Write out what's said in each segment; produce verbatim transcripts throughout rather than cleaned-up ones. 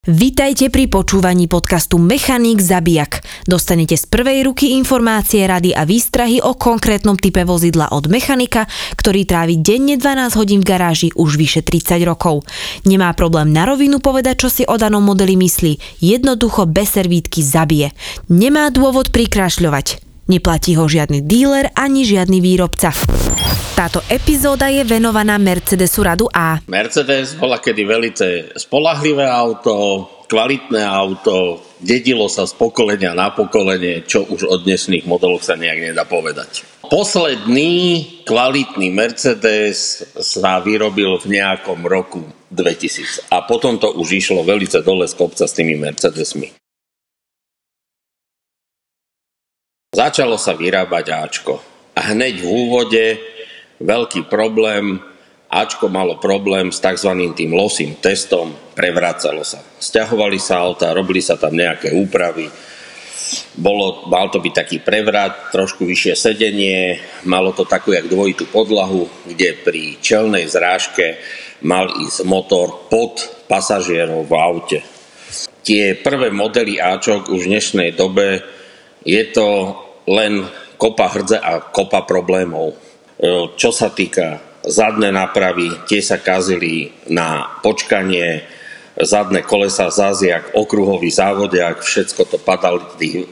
Vitajte pri počúvaní podcastu Mechanik Zabijak. Dostanete z prvej ruky informácie, rady a výstrahy o konkrétnom type vozidla od mechanika, ktorý trávi denne dvanásť hodín v garáži už vyše tridsať rokov. Nemá problém na rovinu povedať, čo si o danom modeli myslí. Jednoducho bez servítky zabije. Nemá dôvod prikrášľovať. Neplatí ho žiadny díler ani žiadny výrobca. Táto epizóda je venovaná Mercedesu radu A. Mercedes bola kedy veľmi spoľahlivé auto, kvalitné auto, dedilo sa z pokolenia na pokolenie, čo už od dnešných modelov sa nejak nedá povedať. Posledný kvalitný Mercedes sa vyrobil v nejakom roku dvetisíc a potom to už išlo veľmi dole z kopca s tými Mercedesmi. Začalo sa vyrábať Ačko a hneď v úvode veľký problém, Ačko malo problém s tzv. Tým losým testom, prevracalo sa. Sťahovali sa autá, robili sa tam nejaké úpravy, Bolo, mal to byť taký prevrat, trošku vyššie sedenie, malo to takú jak dvojitú podlahu, kde pri čelnej zrážke mal ísť motor pod pasažierov v aute. Tie prvé modely Ačok už v dnešnej dobe je to len kopa hrdze a kopa problémov. Čo sa týka zadné nápravy, tie sa kazili na počkanie, zadné kolesa, záziak, okruhový závodiak, všetko to padali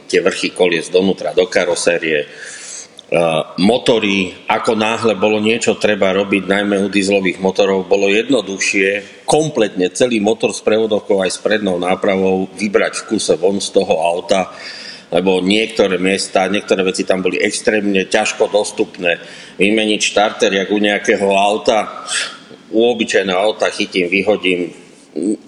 tie vrchy kolies donútra do karosérie. Motory, ako náhle bolo niečo treba robiť, najmä u dieselových motorov, bolo jednoduchšie kompletne celý motor s prevodovkou aj s prednou nápravou vybrať v kuse von z toho auta, lebo niektoré miesta, niektoré veci tam boli extrémne ťažko dostupné. Vymeniť štarter, jak u nejakého auta, u obyčajného auta chytím, vyhodím,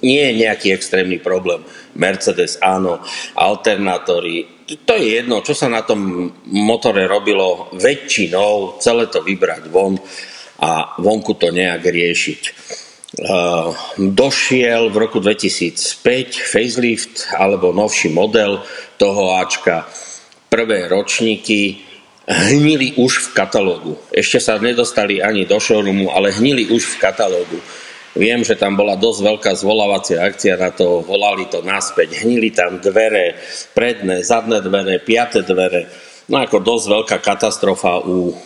nie je nejaký extrémny problém. Mercedes, áno, alternátory, to je jedno, čo sa na tom motore robilo väčšinou, celé to vybrať von a vonku to nejak riešiť. Uh, došiel v roku dvetisícpäť facelift alebo novší model toho Ačka. Prvé ročníky hnili už v katalógu. Ešte sa nedostali ani do showroomu, ale hnili už v katalógu. Viem, že tam bola dosť veľká zvolávacia akcia na to, volali to naspäť. Hnili tam dvere, predné, zadné dvere, piaté dvere. No ako dosť veľká katastrofa u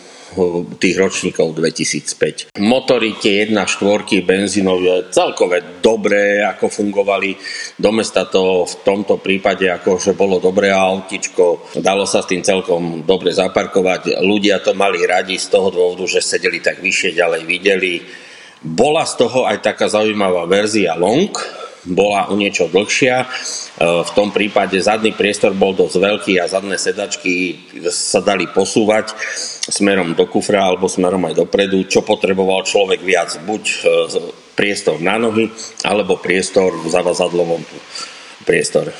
tých ročníkov dvetisícpäť. Motory tie jedna celá štyri benzínové celkové dobré, ako fungovali. Do mesta to v tomto prípade akože bolo dobré autičko. Dalo sa s tým celkom dobre zaparkovať. Ľudia to mali radi z toho dôvodu, že sedeli tak vyššie, ďalej videli. Bola z toho aj taká zaujímavá verzia long, bola o niečo dlhšia. V tom prípade zadný priestor bol dosť veľký a zadné sedačky sa dali posúvať smerom do kufra alebo smerom aj dopredu, čo potreboval človek viac, buď priestor na nohy alebo priestor v zavazadlovom priestore.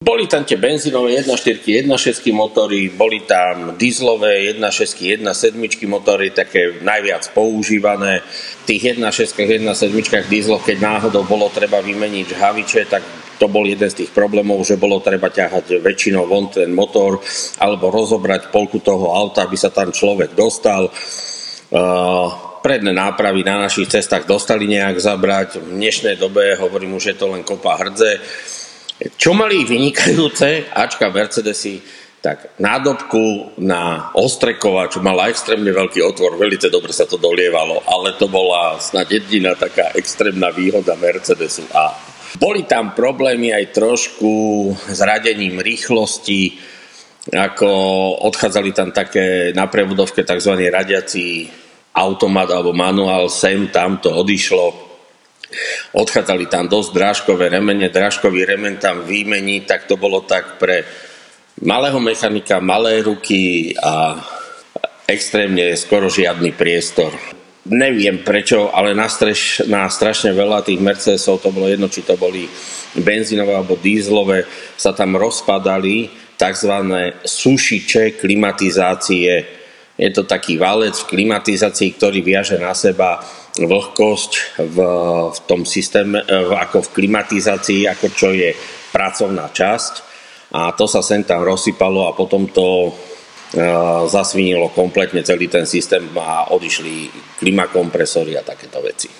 Boli tam tie benzínové jedna celá štyri, jedna celá šesť motory, boli tam dieselové jedna celá šesť, jedna celá sedem motory, také najviac používané. V tých jedna celá šesť, jedna celá sedem dieselov, keď náhodou bolo treba vymeniť žhaviče, tak to bol jeden z tých problémov, že bolo treba ťahať väčšinou von ten motor alebo rozobrať polku toho auta, aby sa tam človek dostal. Uh, Predné nápravy na našich cestách dostali nejak zabrať. V dnešnej dobe hovorím už, že to len kopa hrdze. Čo mali vynikajúce Ačka Mercedesy, tak nádobku na ostrekovač mala extrémne veľký otvor, veľmi dobre sa to dolievalo, ale to bola snad jediná taká extrémna výhoda Mercedesu A. Boli tam problémy aj trošku s radením rýchlosti, ako odchádzali tam také na prevodovke tzv. Radiací automat alebo manuál, sem tam to odišlo. Odchádzali tam dosť drážkové remene, drážkový remen tam výmení, tak to bolo tak pre malého mechanika, malé ruky a extrémne skoro žiadny priestor. Neviem prečo, ale na, streš, na strašne veľa tých Mercedesov, to bolo jedno, či to boli benzínové alebo dízlové, sa tam rozpadali tzv. Sušiče klimatizácie. Je to taký valec v klimatizácii, ktorý viaže na seba vlhkosť v, v tom systéme, ako v klimatizácii, ako čo je pracovná časť. A to sa sem tam rozsypalo a potom to e, zasvinilo kompletne celý ten systém a odišli klimakompresory a takéto veci.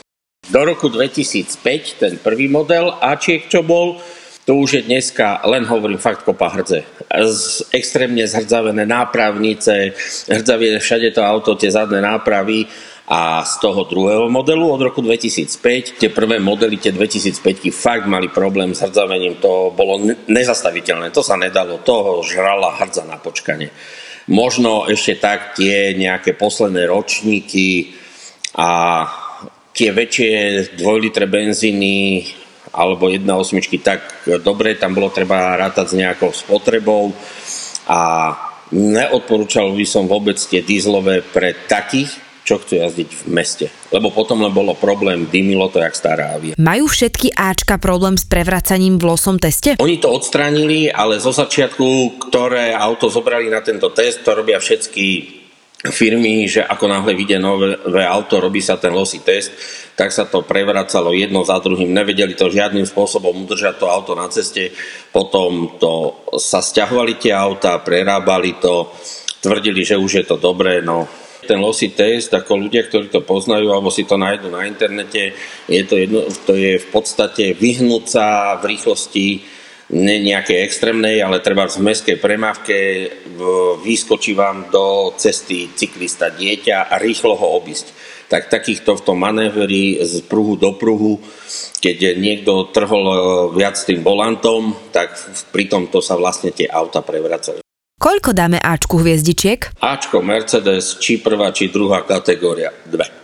Do roku dvetisícpäť, ten prvý model Ačiek, čo bol, to už je dneska, len hovorím, fakt kopa hrdze. Z, extrémne zhrdzavené nápravnice, hrdzavie všade to auto, tie zadné nápravy. A z toho druhého modelu od roku dvetisícpäť, tie prvé modely, tie dvetisícpäťky fakt mali problém s hrdzavením, to bolo nezastaviteľné, to sa nedalo, toho žrala hrdza na počkanie. Možno ešte tak tie nejaké posledné ročníky a tie väčšie dvojlitre benzíny alebo jedna celá osem, tak dobre, tam bolo treba rátať s nejakou spotrebou a neodporúčal by som vôbec tie dízlové pre takých, čo chcú jazdiť v meste. Lebo potom len bolo problém, dymilo to jak stará avia. Majú všetky Ačka problém s prevracaním v losom teste? Oni to odstránili, ale zo začiatku, ktoré auto zobrali na tento test, to robia všetky firmy, že ako náhle vyjde nové auto, robí sa ten losý test, tak sa to prevracalo jedno za druhým. Nevedeli to žiadnym spôsobom udržať to auto na ceste. Potom to sa sťahovali tie auta, prerábali to, tvrdili, že už je to dobré. No. Ten losý test, ako ľudia, ktorí to poznajú, alebo si to nájdu na internete, je to, jedno, to je v podstate vyhnúť sa v rýchlosti ne nejakej extrémnej, ale treba v mestskej premávke vyskočí vám do cesty cyklista dieťa a rýchlo ho obísť. Tak takýchto v tom manéveri z pruhu do pruhu, keď niekto trhol viac tým volantom, tak pri tomto sa vlastne tie auta prevracajú. Koľko dáme Ačku hviezdičiek? Ačko, Mercedes, či prvá, či druhá kategória, dve.